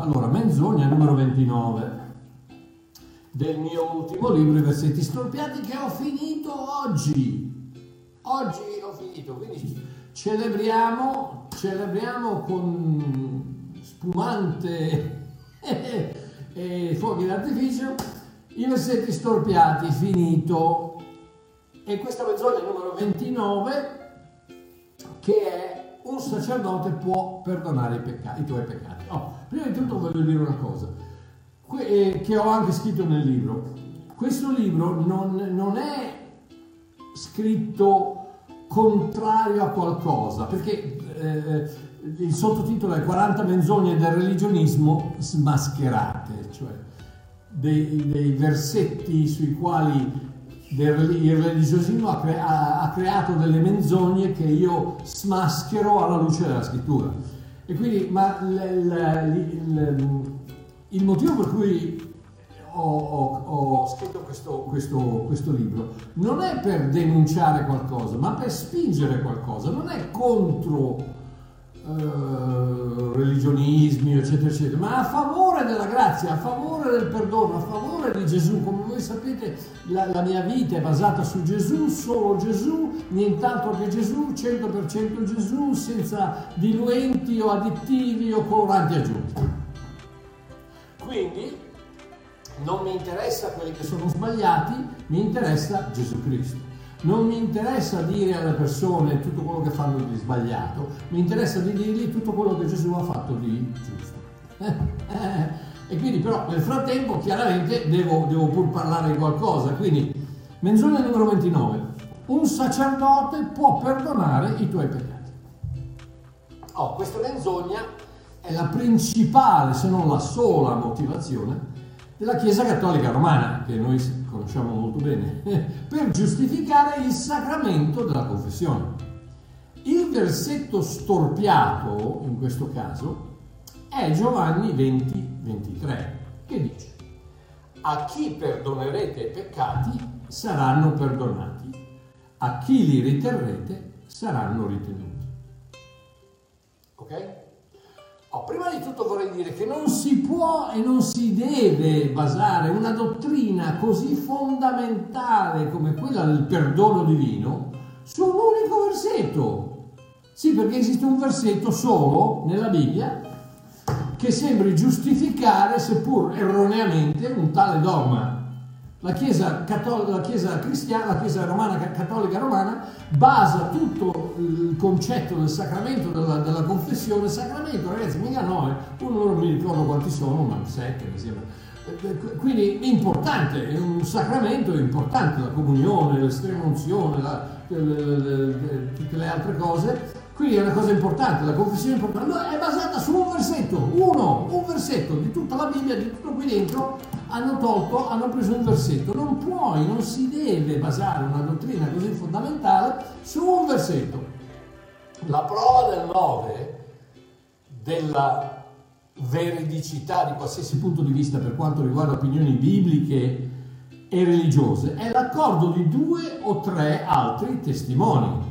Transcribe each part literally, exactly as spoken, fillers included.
Allora, menzogna numero ventinove del mio ultimo libro, i versetti storpiati, che ho finito oggi. Oggi ho finito, quindi celebriamo, celebriamo con spumante e, e fuochi d'artificio i versetti storpiati, finito. E questa menzogna numero ventinove, che è: un sacerdote può perdonare i peccati, i tuoi peccati. Oh, prima di tutto voglio dire una cosa, que- che ho anche scritto nel libro. Questo libro non, non è scritto contrario a qualcosa, perché eh, il sottotitolo è quaranta menzogne del religionismo smascherate, cioè dei, dei versetti sui quali del, il religiosismo ha, cre- ha creato delle menzogne che io smaschero alla luce della scrittura. E quindi, ma l- l- il, il motivo per cui ho, ho, ho scritto questo, questo, questo libro non è per denunciare qualcosa, ma per spingere qualcosa. Non è contro eh, religionismi, eccetera, eccetera, ma a favore della grazia, a favore del perdono, a favore di Gesù. Come voi sapete, la, la mia vita è basata su Gesù, solo Gesù, nient'altro che Gesù, cento per cento Gesù, senza diluenti o additivi o coloranti aggiunti. Quindi non mi interessa quelli che sono sbagliati, mi interessa Gesù Cristo. Non mi interessa dire alle persone tutto quello che fanno di sbagliato, mi interessa di dirgli tutto quello che Gesù ha fatto di giusto. E quindi, però, nel frattempo, chiaramente devo, devo pur parlare di qualcosa. Quindi, menzogna numero ventinove: un sacerdote può perdonare i tuoi peccati. Oh, questa menzogna è la principale, se non la sola, motivazione della Chiesa Cattolica Romana, che noi conosciamo molto bene, per giustificare il sacramento della confessione. Il versetto storpiato, in questo caso, è Giovanni venti, ventitré, che dice: a chi perdonerete i peccati saranno perdonati, a chi li riterrete saranno ritenuti. Ok? Oh, prima di tutto vorrei dire che non si può e non si deve basare una dottrina così fondamentale come quella del perdono divino su un unico versetto. Sì, perché esiste un versetto solo nella Bibbia che sembri giustificare, seppur erroneamente, un tale dogma. La Chiesa cattolica, la Chiesa cristiana, la Chiesa romana, cattolica romana, basa tutto il concetto del sacramento, della, della confessione, sacramento, ragazzi, mica nove, uno non mi ricordo quanti sono, ma sette mi sembra. Quindi è importante, è un sacramento importante, la comunione, l'estrema unzione, la, le, le, le, tutte le altre cose. Quindi è una cosa importante, la confessione è importante, è basata su un versetto, uno, un versetto di tutta la Bibbia, di tutto qui dentro, hanno tolto, hanno preso un versetto. Non puoi, non si deve basare una dottrina così fondamentale su un versetto. La prova del nove, della veridicità di qualsiasi punto di vista per quanto riguarda opinioni bibliche e religiose, è l'accordo di due o tre altri testimoni.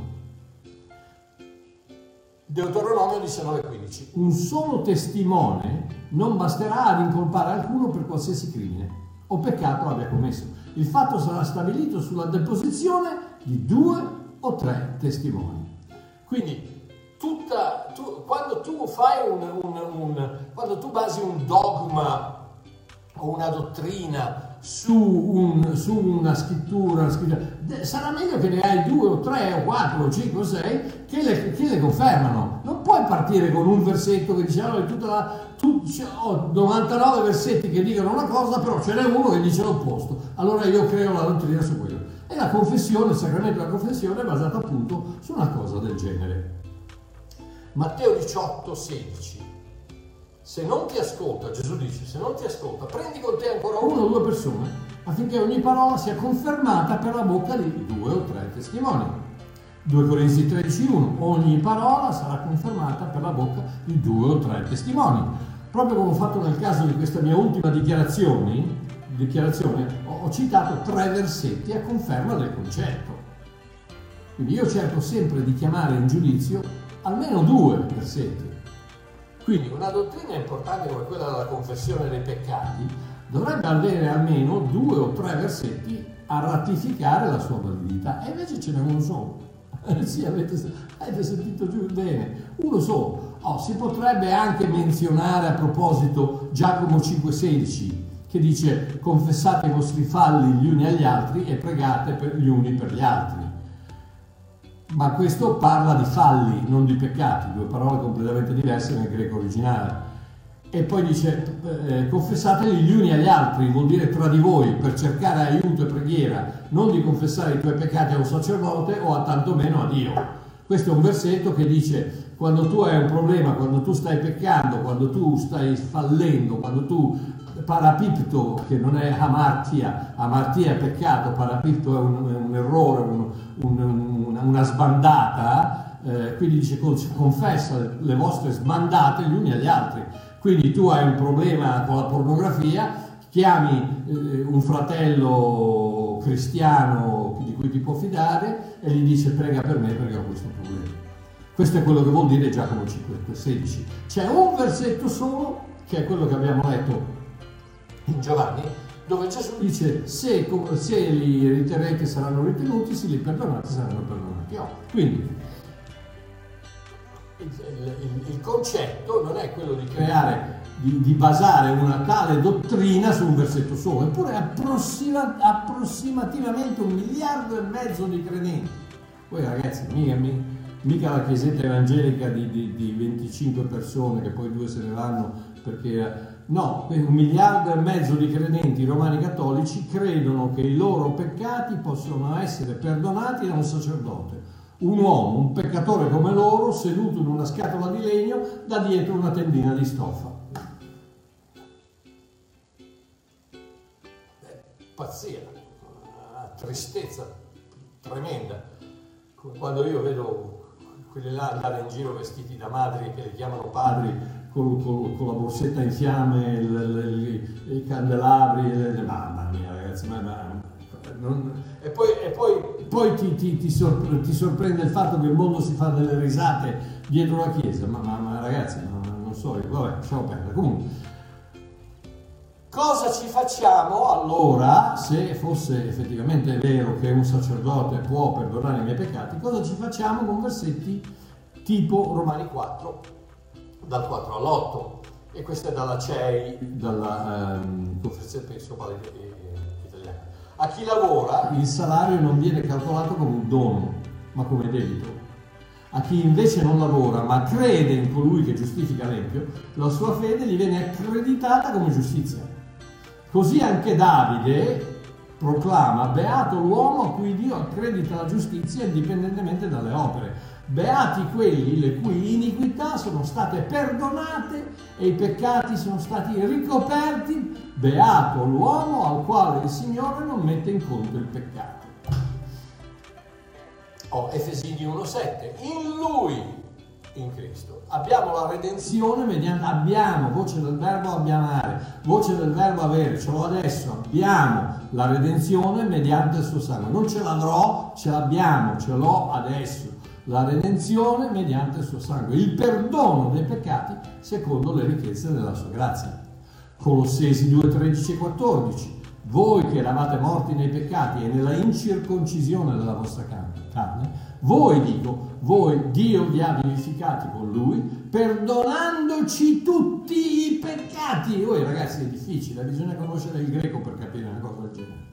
Deuteronomio diciannove quindici: un solo testimone non basterà ad incolpare alcuno per qualsiasi crimine o peccato abbia commesso. Il fatto sarà stabilito sulla deposizione di due o tre testimoni. Quindi, tutta, tu, quando tu fai un, un, un quando tu basi un dogma o una dottrina su, un, su una scrittura, una scrittura sarà meglio che ne hai due o tre o quattro o cinque o sei che le, che le confermano. Non puoi partire con un versetto che dice: allora, tutta la, tu, ho novantanove versetti che dicono una cosa, però ce n'è uno che dice l'opposto, allora io creo la dottrina su quello. E la confessione, il sacramento della confessione, è basata appunto su una cosa del genere. Matteo diciotto sedici: se non ti ascolta, Gesù dice, se non ti ascolta, prendi con te ancora uno o due persone, affinché ogni parola sia confermata per la bocca di due o tre testimoni. due Corinzi tredici uno: ogni parola sarà confermata per la bocca di due o tre testimoni. Proprio come ho fatto nel caso di questa mia ultima dichiarazione, dichiarazione ho citato tre versetti a conferma del concetto. Quindi io cerco sempre di chiamare in giudizio almeno due versetti. Quindi una dottrina importante come quella della confessione dei peccati dovrebbe avere almeno due o tre versetti a ratificare la sua validità, e invece ce n'è uno solo. Sì, avete, avete sentito giù bene, uno solo. Oh, si potrebbe anche menzionare a proposito Giacomo cinque sedici, che dice: confessate i vostri falli gli uni agli altri e pregate per gli uni per gli altri. Ma questo parla di falli, non di peccati, due parole completamente diverse nel greco originale. E poi dice: eh, confessateli gli uni agli altri, vuol dire tra di voi, per cercare aiuto e preghiera, non di confessare i tuoi peccati a un sacerdote o a tantomeno a Dio. Questo è un versetto che dice: quando tu hai un problema, quando tu stai peccando, quando tu stai fallendo, quando tu parapipto, che non è hamartia, hamartia è peccato, parapipto è un, un errore, un, un, una sbandata, eh, quindi dice: confessa le vostre sbandate gli uni agli altri. Quindi tu hai un problema con la pornografia, chiami eh, un fratello cristiano di cui ti può fidare e gli dice: prega per me perché ho questo problema. Questo è quello che vuol dire Giacomo cinque sedici. C'è un versetto solo, che è quello che abbiamo letto in Giovanni, dove Gesù dice: se, se li riterrete saranno ritenuti, se li perdonate saranno perdonati. Oh, quindi il, il, il concetto non è quello di creare, di, di basare una tale dottrina su un versetto solo, eppure approssima, approssimativamente un miliardo e mezzo di credenti. Poi ragazzi, mica, mica la chiesetta evangelica di, di, di venticinque persone, che poi due se ne vanno perché... No, un miliardo e mezzo di credenti romani cattolici credono che i loro peccati possono essere perdonati da un sacerdote. Un uomo, un peccatore come loro, seduto in una scatola di legno, da dietro una tendina di stoffa. Pazzia, una tristezza tremenda. Quando io vedo quelli là andare in giro vestiti da madri che li chiamano padri, Con, con, con la borsetta in fiamme, il, il, il, i candelabri, le, le, mamma mia ragazzi, ma, ma, non, e poi, e poi, poi ti, ti, ti, sorpre, ti sorprende il fatto che il mondo si fa delle risate dietro la chiesa, ma, ma, ma ragazzi, ma, non so, io, vabbè, lasciamo perdere. Comunque, cosa ci facciamo allora, se fosse effettivamente vero che un sacerdote può perdonare i miei peccati, cosa ci facciamo con versetti tipo Romani quattro? Dal quattro all'otto, e questa è dalla C E I, dalla um, Conferenza Episcopale Italiana. A chi lavora il salario non viene calcolato come un dono, ma come debito. A chi invece non lavora, ma crede in colui che giustifica l'empio, la sua fede gli viene accreditata come giustizia. Così anche Davide proclama: beato l'uomo a cui Dio accredita la giustizia indipendentemente dalle opere. Beati quelli le cui iniquità sono state perdonate e i peccati sono stati ricoperti. Beato l'uomo al quale il Signore non mette in conto il peccato. Oh, Efesini uno sette. In Lui, in Cristo, abbiamo la redenzione mediante... Abbiamo, voce del verbo abbiamare, voce del verbo avere, ce l'ho adesso, abbiamo la redenzione mediante il suo sangue. Non ce l'avrò, ce l'abbiamo, ce l'ho adesso. La redenzione mediante il suo sangue, il perdono dei peccati secondo le ricchezze della sua grazia. Colossesi due, tredici e quattordici. Voi che eravate morti nei peccati e nella incirconcisione della vostra carne, voi, dico, voi Dio vi ha vivificati con Lui, perdonandoci tutti i peccati. Voi ragazzi, è difficile, bisogna conoscere il greco per capire una cosa del genere.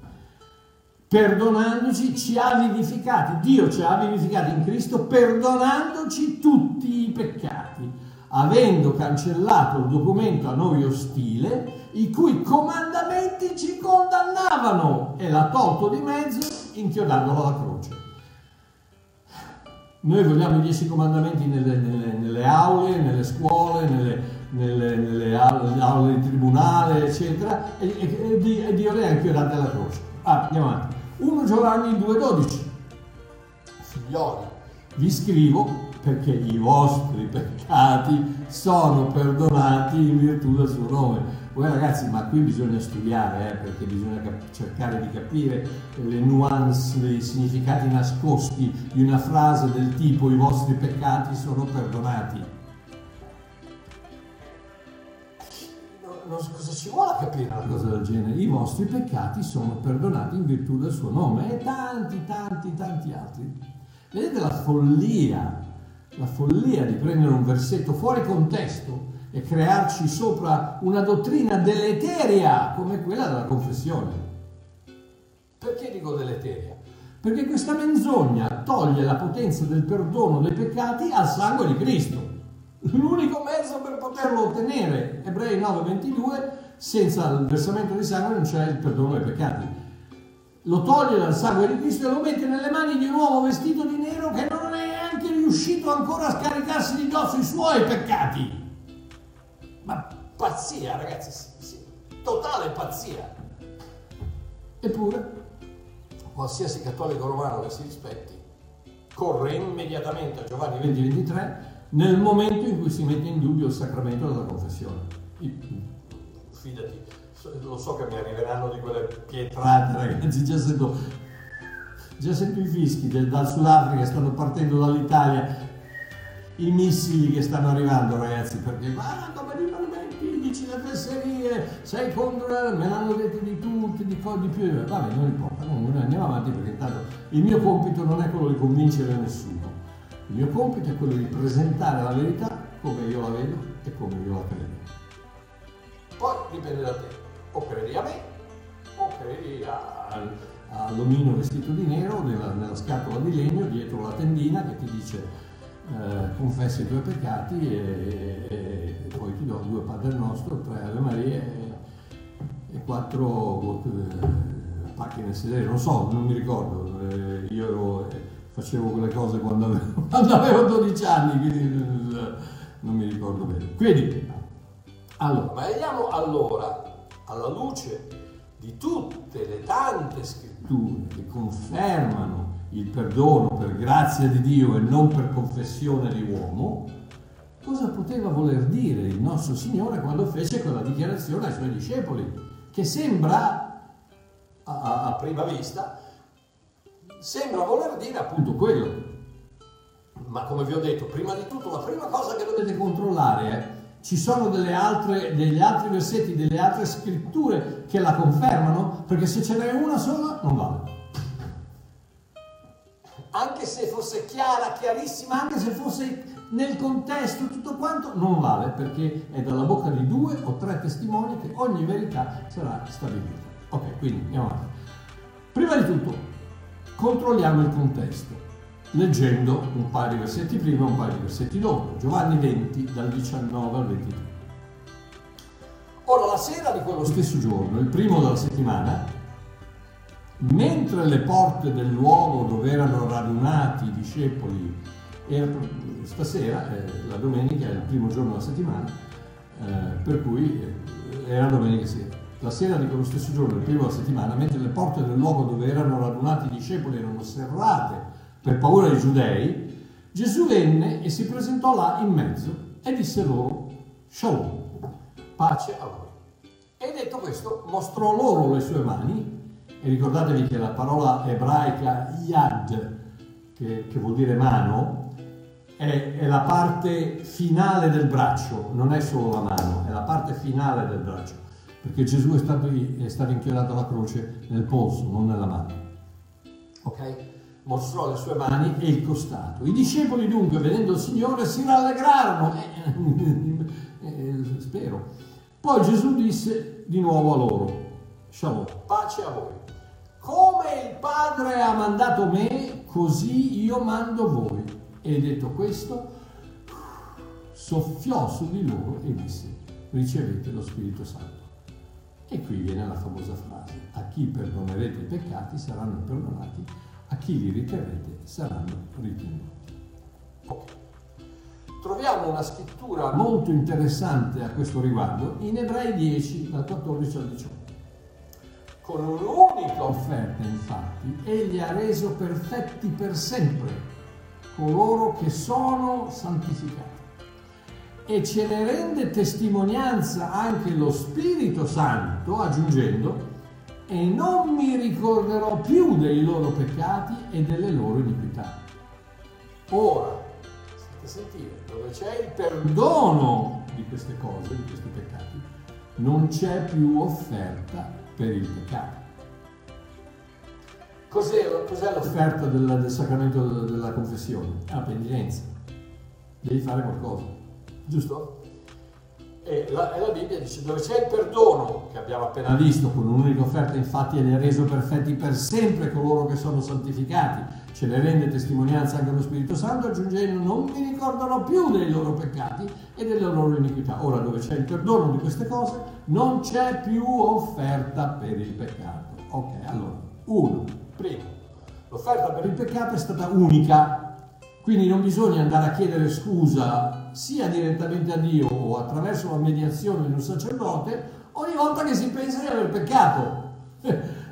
Perdonandoci, ci ha vivificati, Dio ci ha vivificati in Cristo, perdonandoci tutti i peccati, avendo cancellato il documento a noi ostile, i cui comandamenti ci condannavano, e l'ha tolto di mezzo inchiodandolo alla croce. Noi vogliamo i dieci comandamenti nelle, nelle, nelle aule, nelle scuole, nelle, nelle, nelle aule di tribunale, eccetera, e, e, e Dio le ha inchiodate alla croce. Ah, andiamo avanti. primo Giovanni due dodici. Figlioli, vi scrivo perché i vostri peccati sono perdonati in virtù del suo nome. Voi ragazzi, ma qui bisogna studiare, eh, perché bisogna cap- cercare di capire le nuance, dei significati nascosti di una frase del tipo: i vostri peccati sono perdonati. non so cosa ci vuole a capire una cosa del genere. I vostri peccati sono perdonati in virtù del suo nome, e tanti, tanti, tanti altri. Vedete la follia, la follia di prendere un versetto fuori contesto e crearci sopra una dottrina deleteria come quella della confessione. Perché dico deleteria? Perché questa menzogna toglie la potenza del perdono dei peccati al sangue di Cristo, l'unico mezzo per poterlo ottenere. Ebrei nove ventidue, senza il versamento di sangue non c'è il perdono dei peccati. Lo toglie dal sangue di Cristo e lo mette nelle mani di un uomo vestito di nero che non è neanche riuscito ancora a scaricarsi di dosso i suoi peccati. Ma pazzia, ragazzi, sì, sì, totale pazzia. Eppure qualsiasi cattolico romano che si rispetti corre immediatamente a Giovanni venti ventitré nel momento in cui si mette in dubbio il sacramento della confessione. Fidati, lo so che mi arriveranno di quelle pietrate, ragazzi, già sento, già sento i fischi del, dal Sudafrica che stanno partendo dall'Italia, i missili che stanno arrivando, ragazzi, perché guarda come li permetti, dici le fesserie, sei contro, me l'hanno detto di tutti, di co- di più, vabbè, non importa, comunque andiamo avanti, perché intanto il mio compito non è quello di convincere nessuno. Il mio compito è quello di presentare la verità come io la vedo e come io la credo. Poi dipende da te. O credi a me, o credi a, all'omino vestito di nero nella, nella scatola di legno dietro la tendina che ti dice eh, confessi i tuoi peccati e, e, e poi ti do due Padre Nostro, tre Ave Maria e, e quattro eh, pacchi nel sedere. Non so, non mi ricordo. Eh, io ero... Eh, Facevo quelle cose quando avevo, quando avevo dodici anni, quindi non mi ricordo bene. Quindi, allora, ma vediamo allora, alla luce di tutte le tante scritture che confermano il perdono per grazia di Dio e non per confessione di uomo, cosa poteva voler dire il nostro Signore quando fece quella dichiarazione ai Suoi discepoli, che sembra, a, a, a prima vista, sembra voler dire appunto quello. Ma come vi ho detto, prima di tutto, la prima cosa che dovete controllare è: ci sono delle altre, degli altri versetti, delle altre scritture che la confermano? Perché se ce n'è una sola non vale. Anche se fosse chiara, chiarissima, anche se fosse nel contesto, tutto quanto, non vale, perché è dalla bocca di due o tre testimoni che ogni verità sarà stabilita. Ok, quindi andiamo avanti. Prima di tutto controlliamo il contesto, leggendo un paio di versetti prima e un paio di versetti dopo. Giovanni venti, dal diciannove al ventitré. Ora, la sera di quello stesso giorno, il primo della settimana, mentre le porte del luogo dove erano radunati i discepoli, erano, stasera, eh, la domenica, è il primo giorno della settimana, eh, per cui eh, era domenica sera. La sera di quello stesso giorno, il primo della settimana, mentre le porte del luogo dove erano radunati i discepoli erano serrate per paura dei giudei, Gesù venne e si presentò là in mezzo e disse loro: Shalom, pace a voi. E detto questo, mostrò loro le sue mani. E ricordatevi che la parola ebraica yad, che, che vuol dire mano, è, è la parte finale del braccio, non è solo la mano, è la parte finale del braccio. Perché Gesù è stato, è stato inchiodato alla croce nel polso, non nella mano. Ok? Mostrò le sue mani e il costato. I discepoli dunque, vedendo il Signore, si rallegrarono. Eh, eh, eh, spero. Poi Gesù disse di nuovo a loro: Shalom, pace a voi. Come il Padre ha mandato me, così io mando voi. E detto questo, soffiò su di loro e disse: ricevete lo Spirito Santo. E qui viene la famosa frase: a chi perdonerete i peccati saranno perdonati, a chi li riterrete saranno ritenuti. Okay. Troviamo una scrittura molto interessante a questo riguardo in Ebrei dieci, dal quattordici al diciotto. Con un'unica offerta, infatti, egli ha reso perfetti per sempre coloro che sono santificati. E ce ne rende testimonianza anche lo Spirito Santo, aggiungendo: e non mi ricorderò più dei loro peccati e delle loro iniquità. Ora, state a sentire, dove c'è il perdono di queste cose, di questi peccati, non c'è più offerta per il peccato. Cos'è, cos'è l'offerta del, del sacramento della confessione? Ah, penitenza. Devi fare qualcosa, giusto? E la, e la Bibbia dice: dove c'è il perdono, che abbiamo appena visto, con un'unica offerta, infatti, ed è reso perfetti per sempre coloro che sono santificati. Ce ne rende testimonianza anche lo Spirito Santo, aggiungendo: non mi ricordano più dei loro peccati e delle loro iniquità. Ora, dove c'è il perdono di queste cose, non c'è più offerta per il peccato. Ok, allora, uno, primo, l'offerta per il peccato è stata unica, quindi non bisogna andare a chiedere scusa sia direttamente a Dio o attraverso la mediazione di un sacerdote ogni volta che si pensa di aver peccato.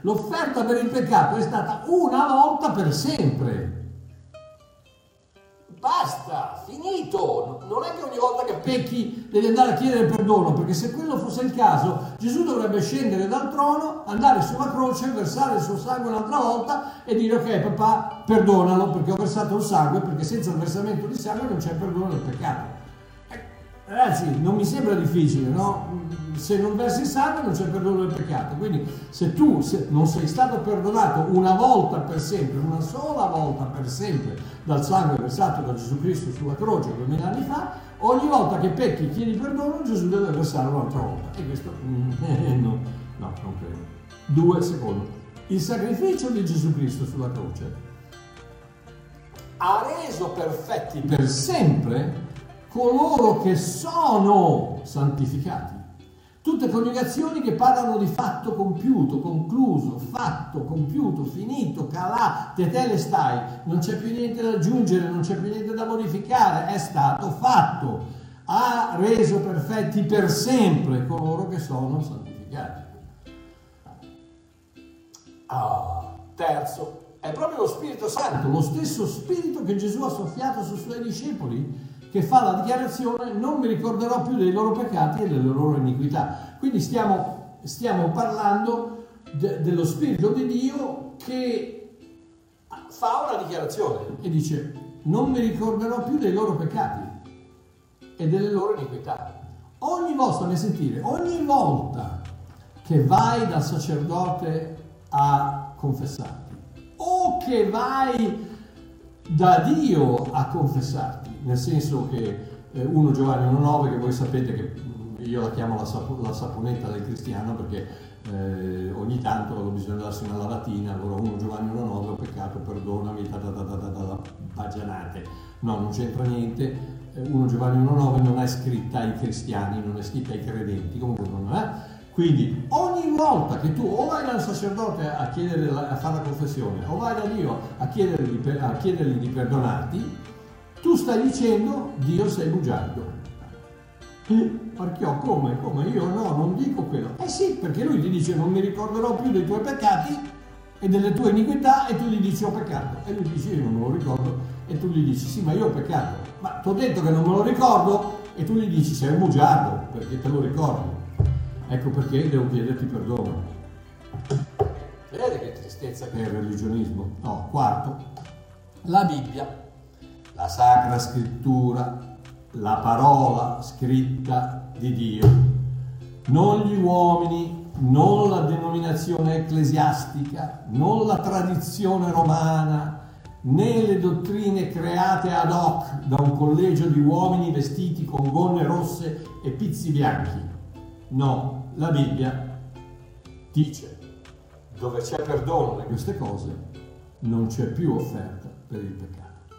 L'offerta per il peccato è stata una volta per sempre. Basta, finito. Non è che ogni volta che pecchi devi andare a chiedere perdono, perché se quello fosse il caso, Gesù dovrebbe scendere dal trono, andare sulla croce, versare il suo sangue un'altra volta e dire: ok papà, perdonalo perché ho versato il sangue, perché senza il versamento di sangue non c'è perdono del peccato. Eh, ragazzi, non mi sembra difficile, no? Se non versi il sangue non c'è perdono del peccato. Quindi se tu se non sei stato perdonato una volta per sempre, una sola volta per sempre, dal sangue versato da Gesù Cristo sulla croce duemila anni fa, ogni volta che pecchi chiedi perdono, Gesù deve versare un'altra volta. E questo eh, no, no, non credo. Due, secondo, il sacrificio di Gesù Cristo sulla croce ha reso perfetti per sempre coloro che sono santificati. Tutte coniugazioni che parlano di fatto compiuto, concluso, fatto, compiuto, finito, calà, tetelestai, non c'è più niente da aggiungere, non c'è più niente da modificare, è stato fatto, ha reso perfetti per sempre coloro che sono santificati. Ah, terzo, è proprio lo Spirito Santo, lo stesso Spirito che Gesù ha soffiato sui suoi discepoli, che fa la dichiarazione: non mi ricorderò più dei loro peccati e delle loro iniquità. Quindi stiamo, stiamo parlando de, dello Spirito di Dio che fa una dichiarazione e dice: non mi ricorderò più dei loro peccati e delle loro iniquità. Ogni volta, mi sentire, ogni volta che vai dal sacerdote a confessarti o che vai da Dio a confessarti, nel senso che eh, primo Giovanni uno nove, che voi sapete che io la chiamo la, sap- la saponetta del cristiano, perché eh, ogni tanto bisogna darsi una lavatina, allora primo Giovanni uno nove, ho peccato, perdonami, ta ta ta ta ta ta, bagianate. No, non c'entra niente. primo Giovanni uno nove non è scritta ai cristiani, non è scritta ai credenti, comunque non è. Quindi ogni volta che tu o vai dal sacerdote a chiedere la, a fare la confessione, o vai da Dio a chiedergli, per, a chiedergli di perdonarti, tu stai dicendo: Dio, sei bugiardo. Perché ho come? Come? Io no, non dico quello. Eh sì, perché lui ti dice: non mi ricorderò più dei tuoi peccati e delle tue iniquità, e tu gli dici: ho peccato. E lui dice: io non me lo ricordo. E tu gli dici: sì, ma io ho peccato. Ma ti ho detto che non me lo ricordo. E tu gli dici: sei un bugiardo, perché te lo ricordo. Ecco perché devo chiederti perdono. Vedete che tristezza che è il religionismo? No, quarto, la Bibbia, la Sacra Scrittura, la parola scritta di Dio. Non gli uomini, non la denominazione ecclesiastica, non la tradizione romana, né le dottrine create ad hoc da un collegio di uomini vestiti con gonne rosse e pizzi bianchi. No, la Bibbia dice: dove c'è perdono di queste cose, non c'è più offerta per il peccato.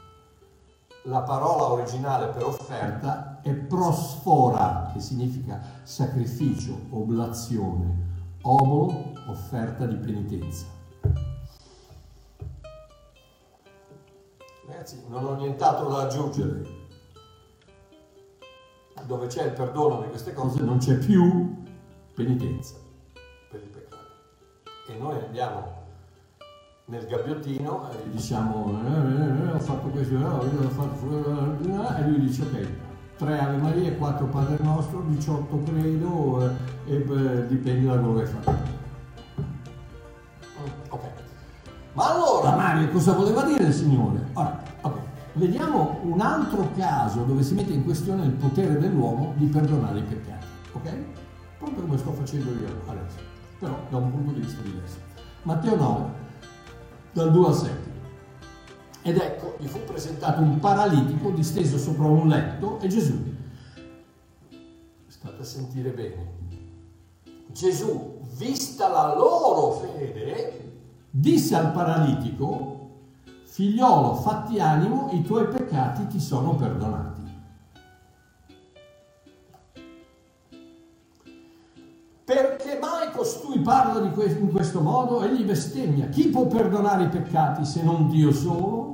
La parola originale per offerta è prosfora, che significa sacrificio, oblazione, obolo, offerta di penitenza. Ragazzi, non ho nient'altro da aggiungere. Dove c'è il perdono di queste cose non c'è più penitenza per il peccato. E noi andiamo nel gabbiottino e diciamo: eh, eh, ho fatto questo, eh, ho fatto... e lui dice: ok, tre Ave Maria, quattro Padre Nostro, diciotto credo, eh, e beh, dipende da quello che fa. Ok, ma allora Mario, cosa voleva dire il Signore? Ora, ok, vediamo un altro caso dove si mette in questione il potere dell'uomo di perdonare i peccati, ok? proprio come sto facendo io adesso, però da un punto di vista diverso. Matteo nove, dal due al sette. Ed ecco, gli fu presentato un paralitico disteso sopra un letto e Gesù, state a sentire bene, Gesù, vista la loro fede, disse al paralitico: figliolo, fatti animo, i tuoi peccati ti sono perdonati. Perché mai costui parla di questo, in questo modo e gli bestemmia? Chi può perdonare i peccati se non Dio solo?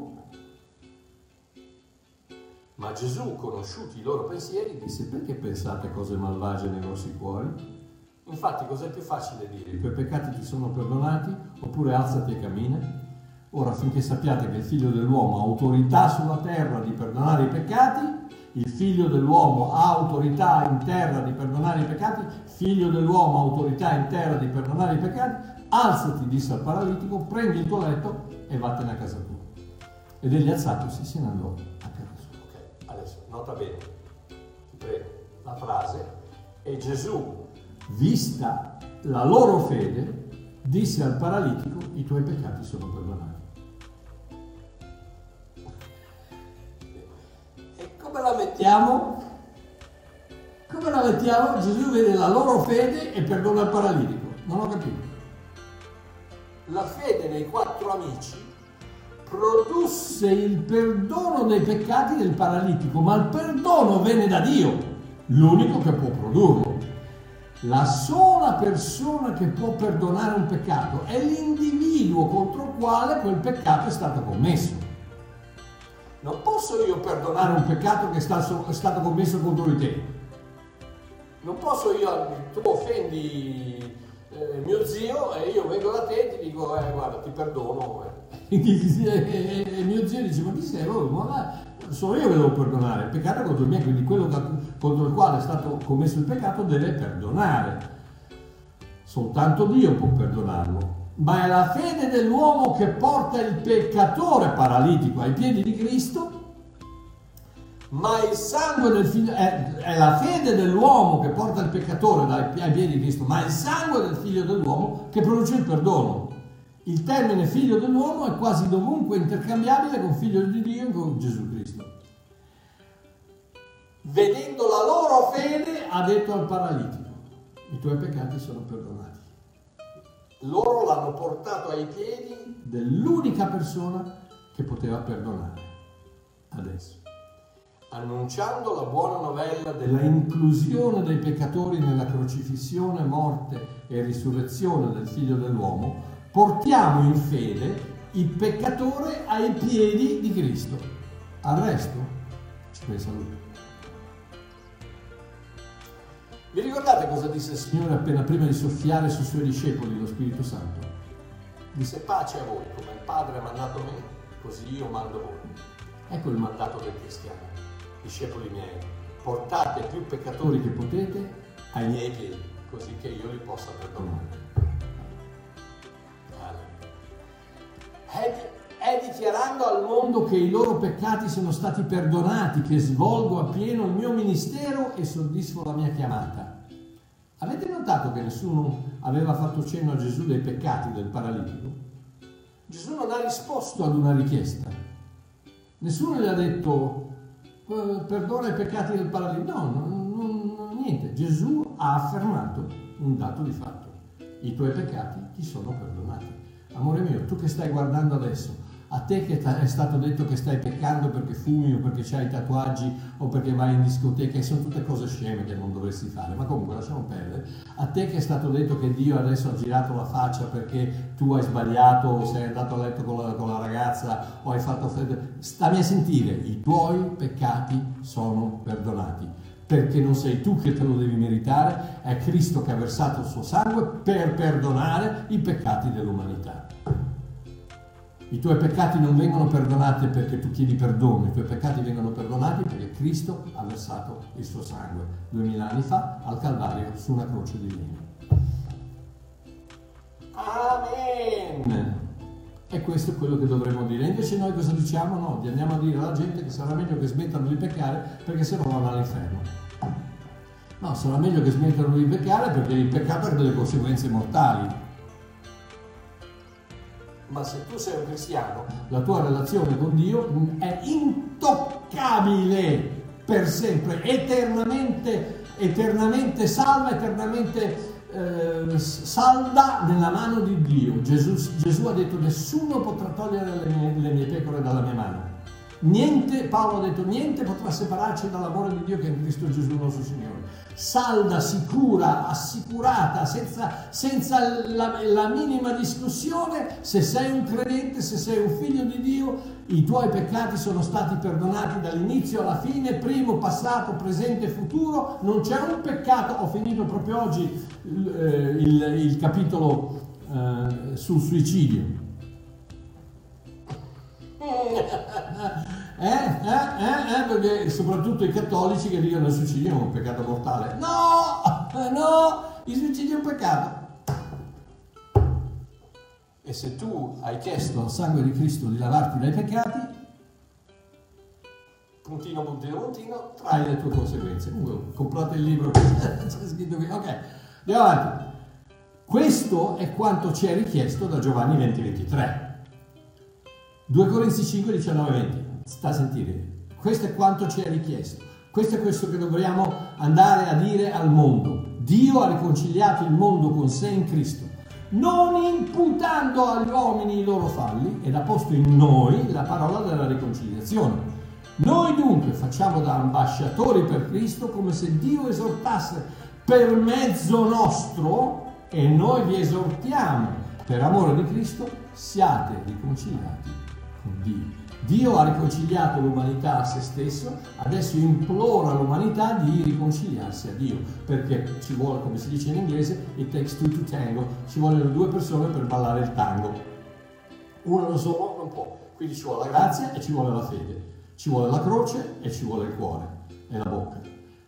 Ma Gesù, conosciuti i loro pensieri, disse: perché pensate cose malvagie nei vostri cuori? Infatti, cos'è più facile dire? I tuoi peccati ti sono perdonati, oppure alzati e cammina? Ora, finché sappiate che il Figlio dell'uomo ha autorità sulla terra di perdonare i peccati, il Figlio dell'uomo ha autorità in terra di perdonare i peccati, Figlio dell'uomo ha autorità in terra di perdonare i peccati, alzati, disse al paralitico, prendi il tuo letto e vattene a casa tua. Ed egli alzatosi se ne andò a casa sua. Ok, adesso nota bene, ti prego, la frase, e Gesù, vista la loro fede, disse al paralitico: i tuoi peccati sono perdonati. La mettiamo? Come la mettiamo? Gesù vede la loro fede e perdona il paralitico. Non ho capito. La fede dei quattro amici produsse il perdono dei peccati del paralitico, ma il perdono venne da Dio, l'unico che può produrlo. La sola persona che può perdonare un peccato è l'individuo contro il quale quel peccato è stato commesso. Non posso io perdonare un peccato che è stato, è stato commesso contro di te. Non posso io, tu offendi eh, mio zio e io vengo da te e ti dico, eh, guarda, ti perdono. Eh. e, e, e mio zio dice, ma chi sei? Ma solo io che devo perdonare. Il peccato è contro me, quindi quello contro il quale è stato commesso il peccato deve perdonare. Soltanto Dio può perdonarlo. Ma è la fede dell'uomo che porta il peccatore paralitico ai piedi di Cristo, ma il sangue del figlio è, è la fede dell'uomo che porta il peccatore dai, ai piedi di Cristo, ma il sangue del figlio dell'uomo che produce il perdono. Il termine figlio dell'uomo è quasi dovunque intercambiabile con figlio di Dio e con Gesù Cristo. Vedendo la loro fede ha detto al paralitico: i tuoi peccati sono perdonati. Loro l'hanno portato ai piedi dell'unica persona che poteva perdonare. Adesso, annunciando la buona novella della inclusione dei peccatori nella crocifissione, morte e risurrezione del Figlio dell'uomo, portiamo in fede il peccatore ai piedi di Cristo. Al resto ci pensa lui. Vi ricordate cosa disse il Signore appena prima di soffiare sui Suoi discepoli lo Spirito Santo? Disse: pace a voi, come il Padre ha mandato me, così io mando voi. Ecco il mandato del cristiano. Discepoli miei, portate più peccatori che potete ai miei piedi, così che io li possa perdonare. Allora. È dichiarando al mondo che i loro peccati sono stati perdonati, che svolgo appieno il mio ministero e soddisfo la mia chiamata. Avete notato che nessuno aveva fatto cenno a Gesù dei peccati del paralitico? Gesù non ha risposto ad una richiesta. Nessuno gli ha detto perdona i peccati del paralitico. No, non, non, non, niente. Gesù ha affermato un dato di fatto: i tuoi peccati ti sono perdonati. Amore mio, tu che stai guardando adesso, a te che è stato detto che stai peccando perché fumi o perché c'hai i tatuaggi o perché vai in discoteca, e sono tutte cose sceme che non dovresti fare, ma comunque lasciamo perdere. A te che è stato detto che Dio adesso ha girato la faccia perché tu hai sbagliato o sei andato a letto con la, con la ragazza o hai fatto freddo, stammi a sentire, i tuoi peccati sono perdonati, perché non sei tu che te lo devi meritare, è Cristo che ha versato il suo sangue per perdonare i peccati dell'umanità. I tuoi peccati non vengono perdonati perché tu chiedi perdono, i tuoi peccati vengono perdonati perché Cristo ha versato il suo sangue duemila anni fa al Calvario su una croce di legno. Amen! E questo è quello che dovremmo dire. Invece noi cosa diciamo? No, andiamo a dire alla gente che sarà meglio che smettano di peccare perché sennò vanno all'inferno. No, sarà meglio che smettano di peccare, perché il peccato ha delle conseguenze mortali. Ma se tu sei un cristiano, la tua relazione con Dio è intoccabile per sempre, eternamente, eternamente salva, eternamente eh, salda nella mano di Dio. Gesù, Gesù ha detto: nessuno potrà togliere le mie, le mie pecore dalla mia mano. Niente, Paolo ha detto, niente potrà separarci dall'amore di Dio che è in Cristo Gesù nostro Signore. Salda, sicura, assicurata, senza, senza la, la minima discussione, se sei un credente, se sei un figlio di Dio, i tuoi peccati sono stati perdonati dall'inizio alla fine, primo, passato, presente, futuro. Non c'è un peccato. Ho finito proprio oggi eh, il, il capitolo eh, sul suicidio. Eh, eh, eh, perché soprattutto i cattolici che dicono il suicidio è un peccato mortale. No, no, il suicidio è un peccato. E se tu hai chiesto al sangue di Cristo di lavarti dai peccati, puntino, puntino, puntino, trai le tue conseguenze. Uh, comprate il libro, c'è scritto qui. Ok, andiamo avanti. Questo è quanto ci è richiesto da Giovanni venti ventitré. due Corinzi cinque, diciannove, venti. Sta a sentire, questo è quanto ci è richiesto, questo è questo che dobbiamo andare a dire al mondo. Dio ha riconciliato il mondo con sé in Cristo, non imputando agli uomini i loro falli, ed ha posto in noi la parola della riconciliazione. Noi dunque facciamo da ambasciatori per Cristo, come se Dio esortasse per mezzo nostro, e noi vi esortiamo per amore di Cristo: siate riconciliati con Dio. Dio ha riconciliato l'umanità a se stesso, adesso implora l'umanità di riconciliarsi a Dio, perché ci vuole, come si dice in inglese, it takes two to tango, ci vogliono due persone per ballare il tango. Uno lo solo non può, quindi ci vuole la grazia e ci vuole la fede, ci vuole la croce e ci vuole il cuore e la bocca,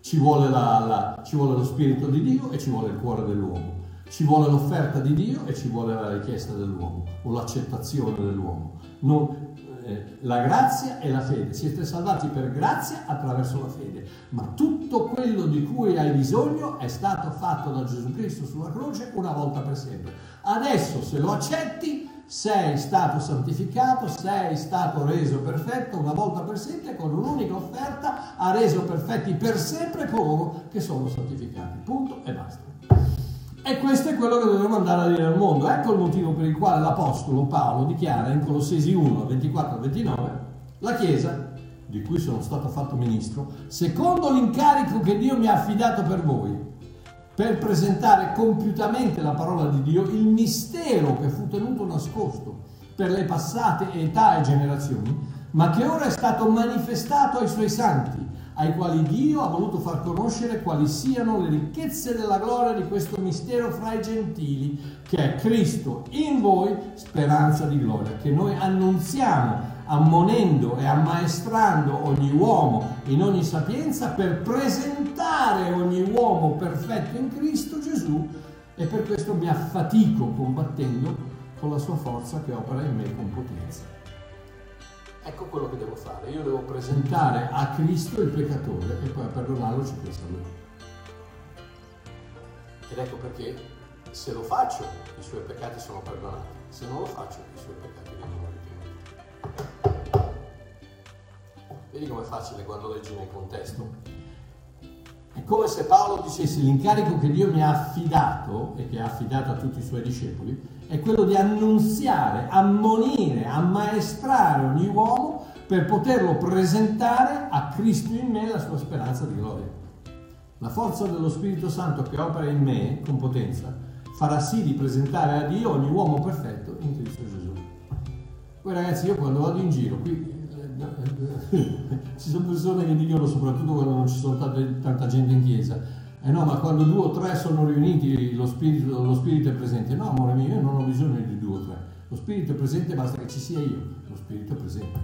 ci vuole, la, la, ci vuole lo spirito di Dio e ci vuole il cuore dell'uomo, ci vuole l'offerta di Dio e ci vuole la richiesta dell'uomo o l'accettazione dell'uomo. Non... La grazia e la fede, siete salvati per grazia attraverso la fede, ma tutto quello di cui hai bisogno è stato fatto da Gesù Cristo sulla croce una volta per sempre. Adesso, se lo accetti, sei stato santificato, sei stato reso perfetto una volta per sempre, con un'unica offerta ha reso perfetti per sempre coloro che sono santificati, punto e basta. E questo è quello che dovremmo andare a dire al mondo. Ecco il motivo per il quale l'Apostolo Paolo dichiara in Colossesi uno, ventiquattro ventinove, la Chiesa, di cui sono stato fatto ministro, secondo l'incarico che Dio mi ha affidato per voi, per presentare compiutamente la parola di Dio, il mistero che fu tenuto nascosto per le passate età e generazioni, ma che ora è stato manifestato ai suoi santi, ai quali Dio ha voluto far conoscere quali siano le ricchezze della gloria di questo mistero fra i gentili, che è Cristo in voi, speranza di gloria, che noi annunziamo, ammonendo e ammaestrando ogni uomo in ogni sapienza, per presentare ogni uomo perfetto in Cristo Gesù, e per questo mi affatico combattendo con la sua forza che opera in me con potenza. Ecco quello che devo fare, io devo presentare a Cristo il peccatore e poi a perdonarlo ci pensa lui. Ed ecco perché se lo faccio i suoi peccati sono perdonati, se non lo faccio i suoi peccati vengono ripianati. Vedi com'è facile quando leggi nel contesto? È come se Paolo dicesse: l'incarico che Dio mi ha affidato e che ha affidato a tutti i suoi discepoli è quello di annunziare, ammonire, ammaestrare ogni uomo per poterlo presentare a Cristo in me, la sua speranza di gloria. La forza dello Spirito Santo che opera in me con potenza farà sì di presentare a Dio ogni uomo perfetto in Cristo Gesù. Poi ragazzi, io quando vado in giro qui ci sono persone che dicono, soprattutto quando non ci sono tante, tanta gente in chiesa: eh no, ma quando due o tre sono riuniti lo spirito, lo spirito è presente. No, amore mio, io non ho bisogno di due o tre. Lo spirito è presente, basta che ci sia io. Lo spirito è presente.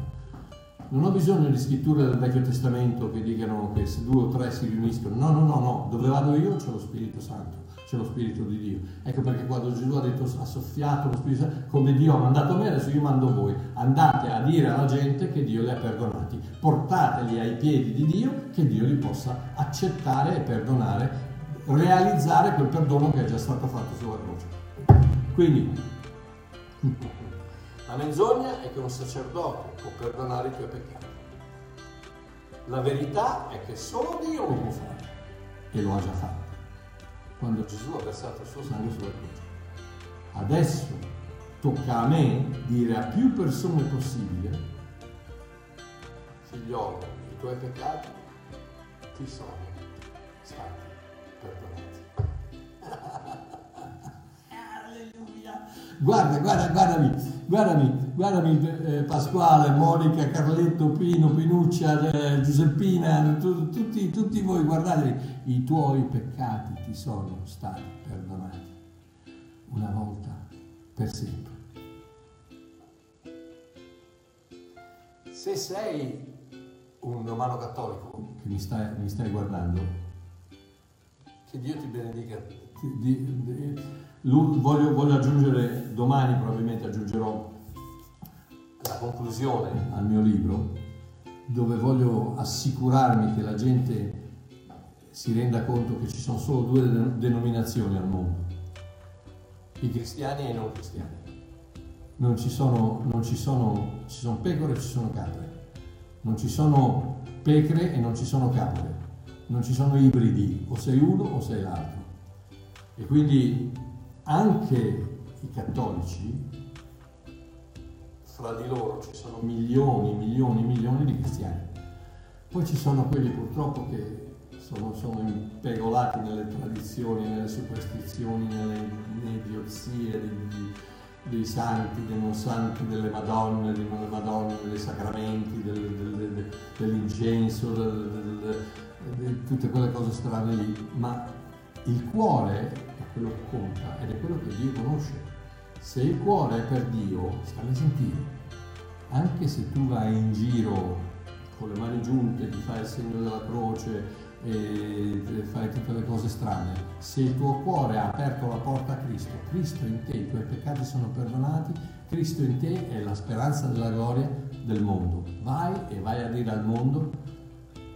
Non ho bisogno di scritture del Vecchio Testamento che dicano che se due o tre si riuniscono. No, no, no, no. Dove vado io c'è lo Spirito Santo. c'è lo Spirito di Dio. Ecco perché quando Gesù ha detto ha soffiato lo Spirito, come Dio ha mandato me, adesso io mando voi, andate a dire alla gente che Dio li ha perdonati, portateli ai piedi di Dio che Dio li possa accettare e perdonare, realizzare quel perdono che è già stato fatto sulla croce. Quindi la menzogna è che un sacerdote può perdonare i tuoi peccati, la verità è che solo Dio lo può fare e lo ha già fatto quando Gesù ha versato il suo sangue sulla croce. Adesso tocca a me dire a più persone possibile: figliolo, i tuoi peccati ti sono stati perdonati. Alleluia! Guarda, guarda, guardami, guardami, guardami eh, Pasquale, Monica, Carletto, Pino, Pinuccia, eh, Giuseppina, tu, tutti, tutti voi, guardate, i tuoi peccati ti sono stati perdonati una volta per sempre. Se sei un romano cattolico che mi stai, mi stai guardando, che Dio ti benedica. Ti, di, di, voglio, voglio aggiungere, domani probabilmente aggiungerò la conclusione al mio libro, dove voglio assicurarmi che la gente si renda conto che ci sono solo due denominazioni al mondo: i cristiani e i non cristiani. Non ci sono, non ci sono, ci sono pecore e ci sono capre, non ci sono pecre e non ci sono capre, non ci sono ibridi, o sei uno o sei l'altro. E quindi anche i cattolici, fra di loro ci sono milioni, milioni, milioni di cristiani. Poi ci sono quelli purtroppo che sono, sono impegolati nelle tradizioni, nelle superstizioni, nelle, nelle idiozie dei, dei santi, dei non santi, delle madonne, delle madonne, dei sacramenti, del, del, del, dell'incenso, del, del, del, tutte quelle cose strane lì. Ma il cuore quello che conta ed è quello che Dio conosce. Se il cuore è per Dio, stammi a sentire, anche se tu vai in giro con le mani giunte, ti fai il segno della croce e fai tutte le cose strane, se il tuo cuore ha aperto la porta a Cristo, Cristo in te, i tuoi peccati sono perdonati, Cristo in te è la speranza della gloria del mondo. Vai e vai a dire al mondo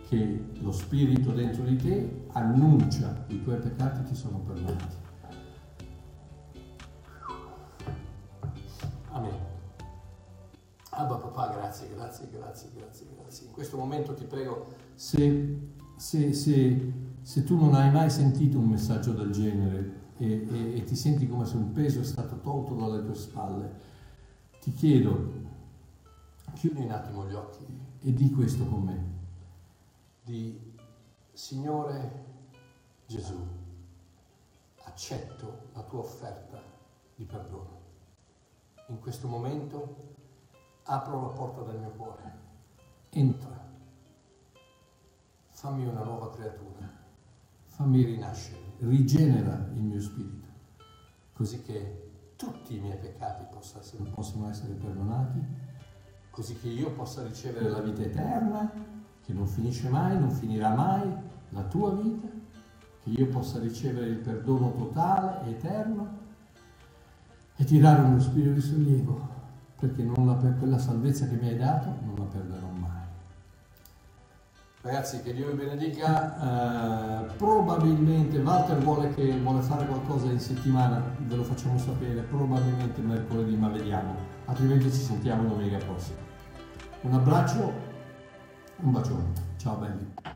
che lo Spirito dentro di te annuncia: i tuoi peccati ti sono perdonati. Amen. Abba papà, grazie, grazie, grazie, grazie, grazie. In questo momento ti prego, se, se, se, se tu non hai mai sentito un messaggio del genere e, e, e ti senti come se un peso è stato tolto dalle tue spalle, ti chiedo, chiudi un attimo gli occhi e di questo con me: di Signore Gesù, accetto la tua offerta di perdono. In questo momento apro la porta del mio cuore, entra, fammi una nuova creatura, fammi rinascere, rigenera il mio spirito, così che tutti i miei peccati possano essere perdonati, così che io possa ricevere la vita eterna, che non finisce mai, non finirà mai la tua vita, che io possa ricevere il perdono totale, eterno, e ti dare uno spirito di sollievo, perché non la, per quella salvezza che mi hai dato non la perderò mai. Ragazzi, che Dio vi benedica. Eh, probabilmente Walter vuole, che, vuole fare qualcosa in settimana, ve lo facciamo sapere, probabilmente mercoledì, ma vediamo, altrimenti ci sentiamo domenica prossima. Un abbraccio. Un bacione, ciao belli.